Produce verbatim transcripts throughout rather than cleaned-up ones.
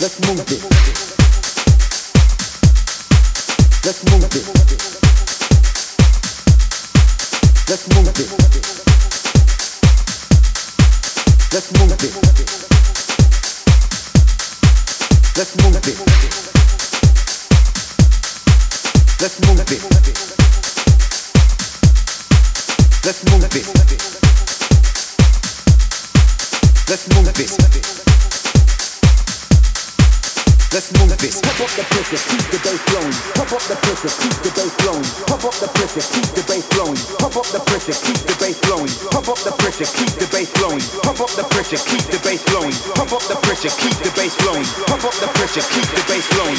Let's move it. Let's move it. Let's move it. Let's move it. Let's move it. Let's move it. Let's move it. Let's move it. Let's move this. Pop up the pressure, keep the bass flowing. Pop up the pressure, keep the bass flowing. Pop up the pressure, keep the bass flowing. Pop up the pressure, keep the bass flowing. Pop up the pressure, keep the bass flowing. Pop up the pressure, keep the bass flowing. Pop up the pressure, keep the bass flowing. Pop up the pressure, keep the bass flowing.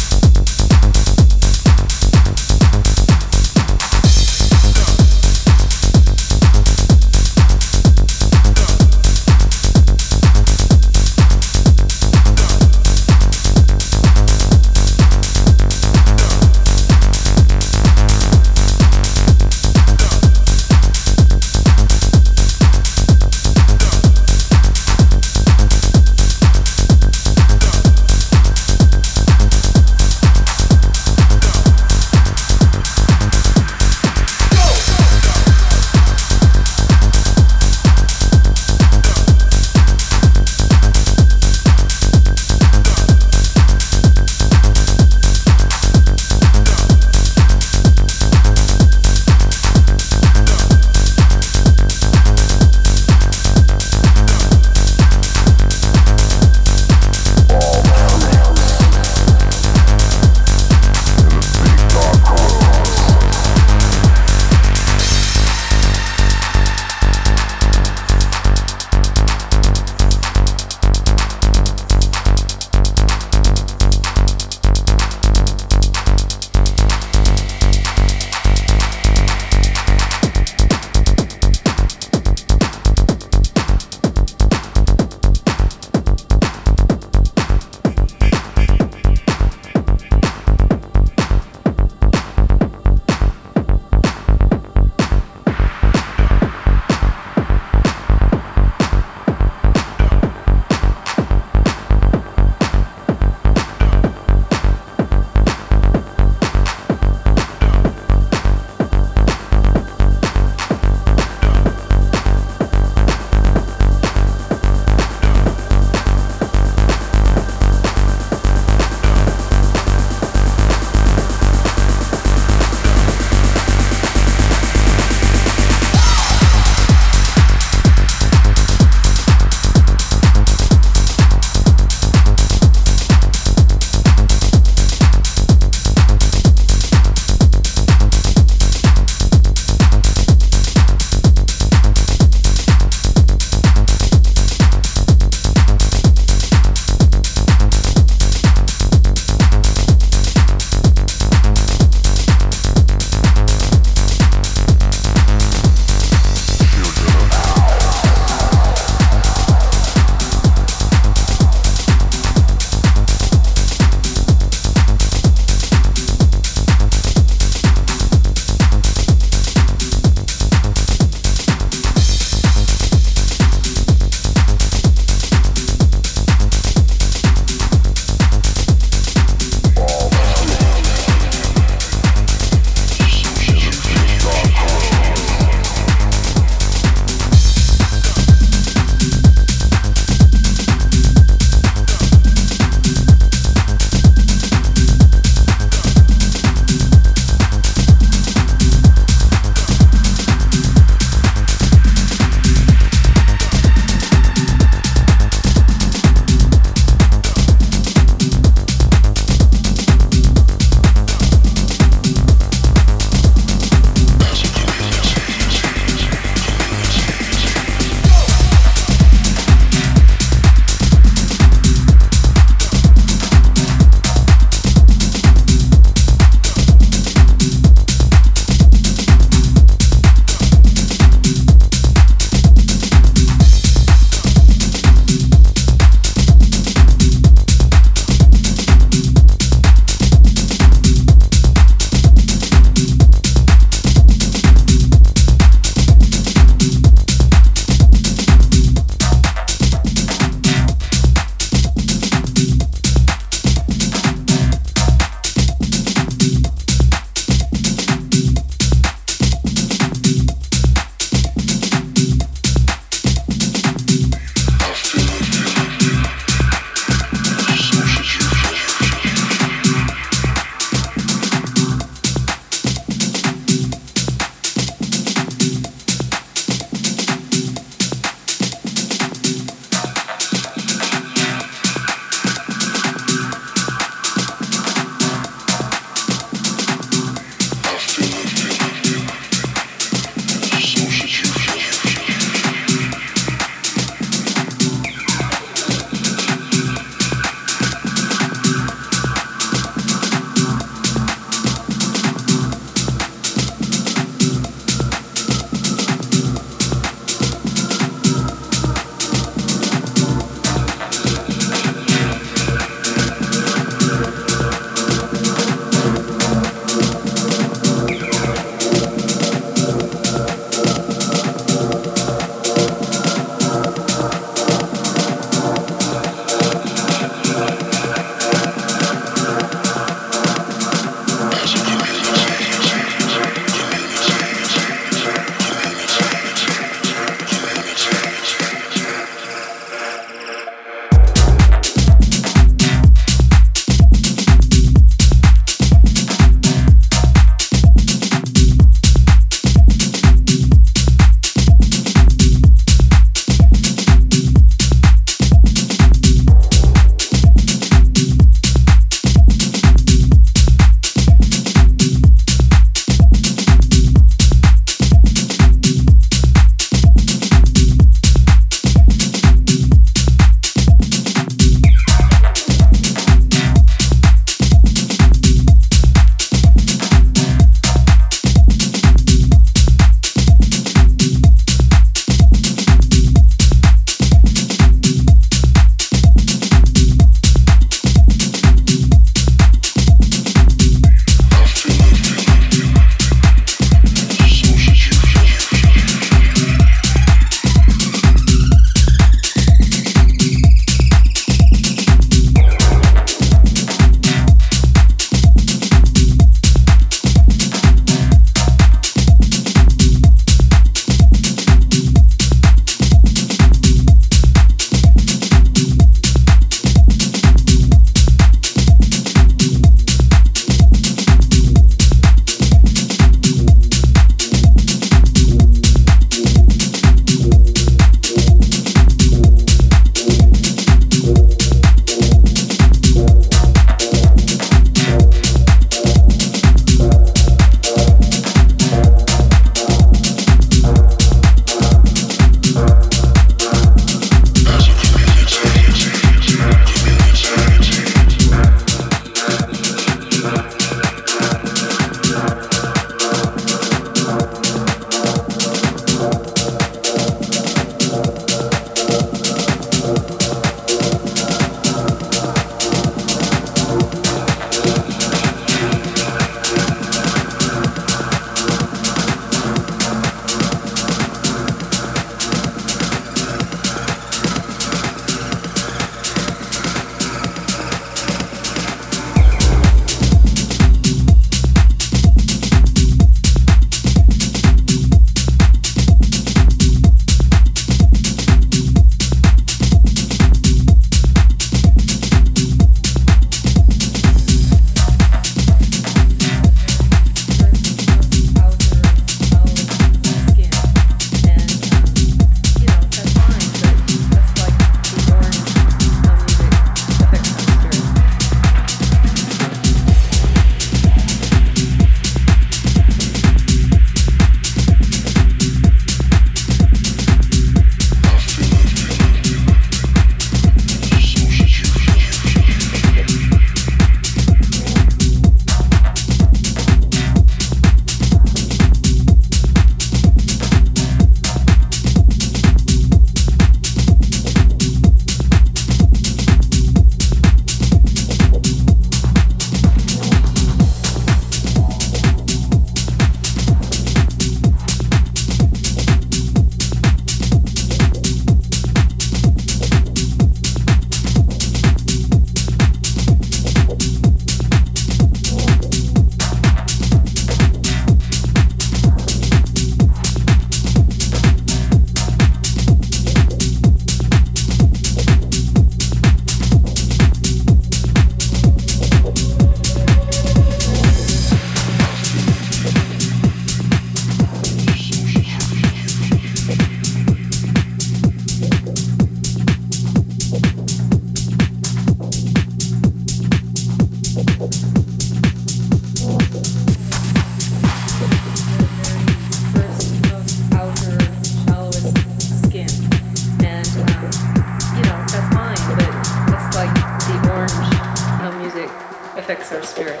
affects our spirit.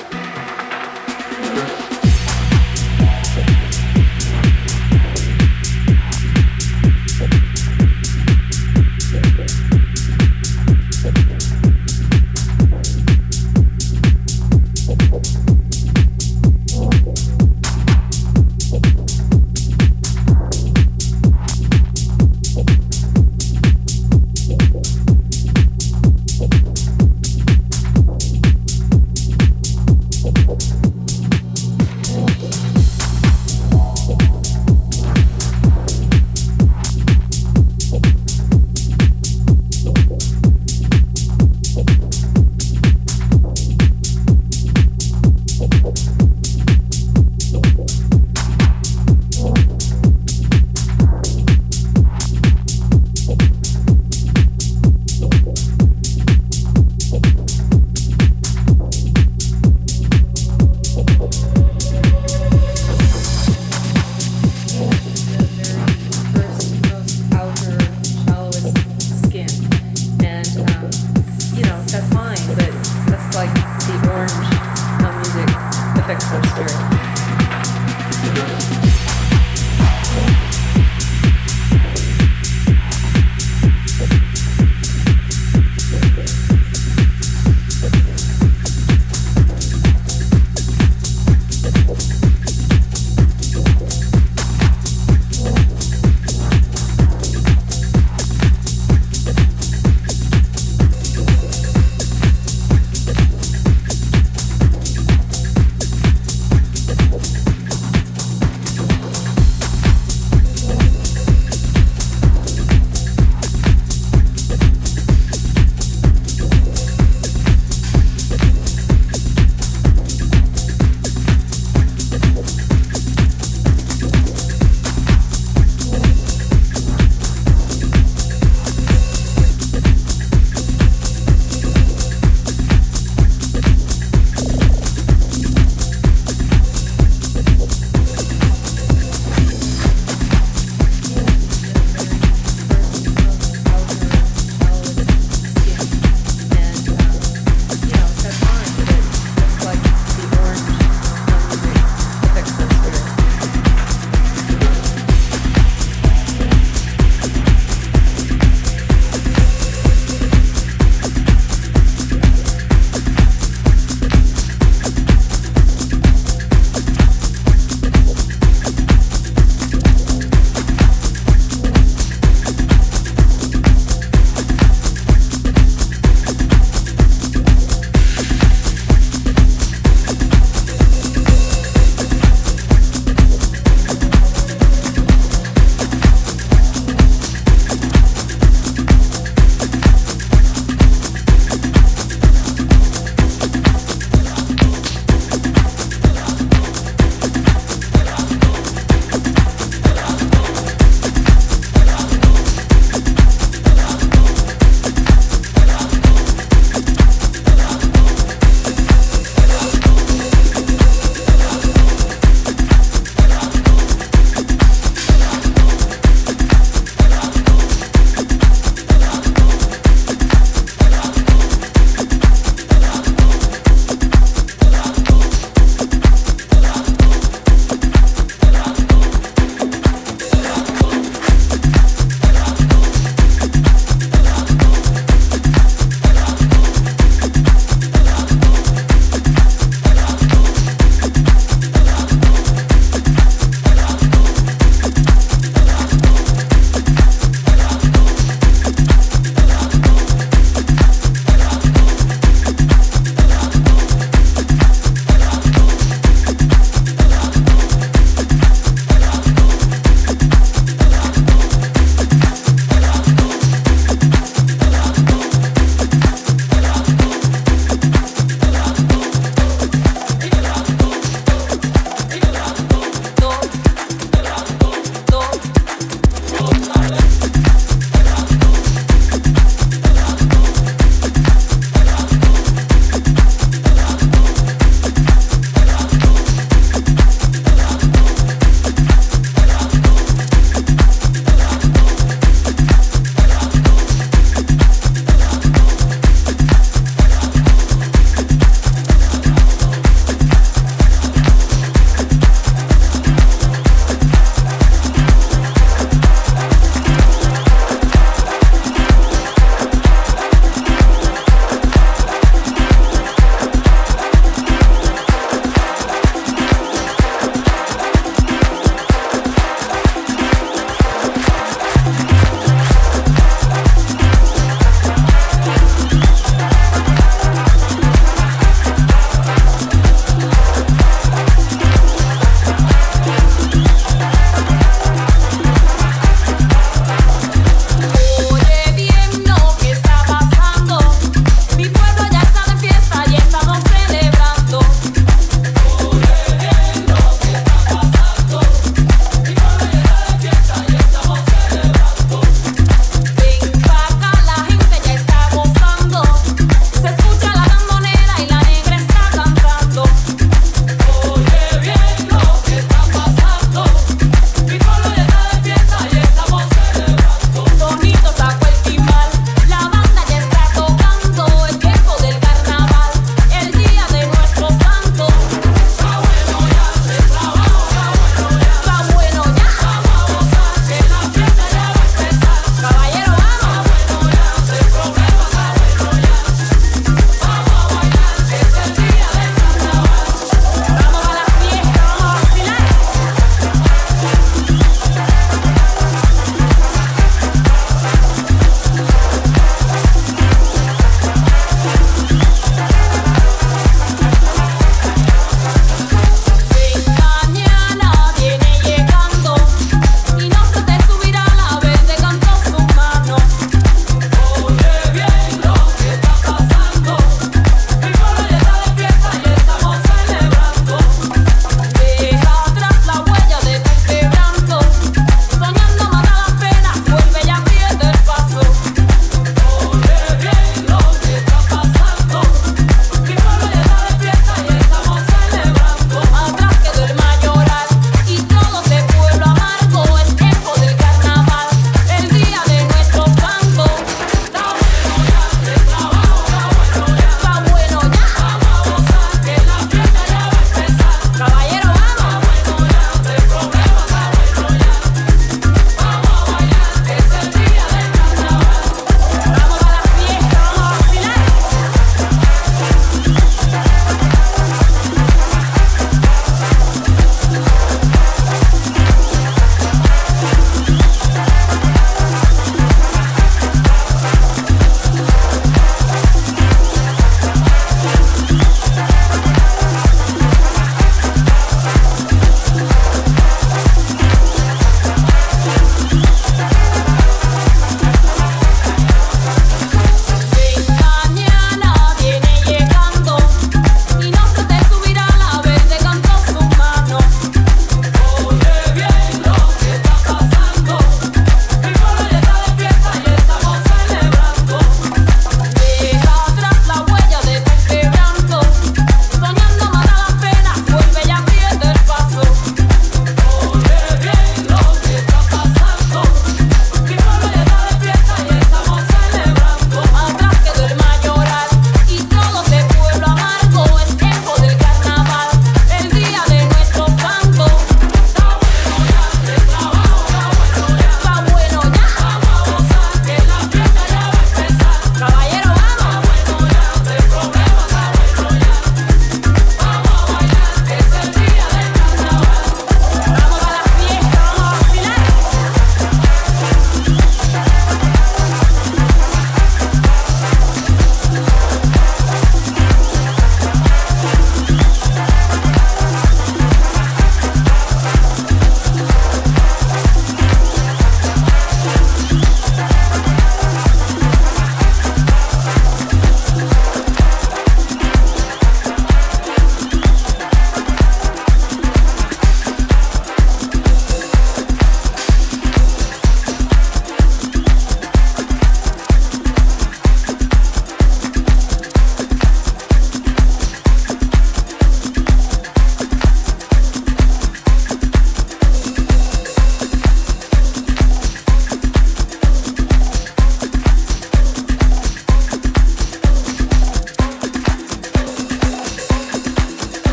That's fine, but that's like the orange um, music affects our spirit.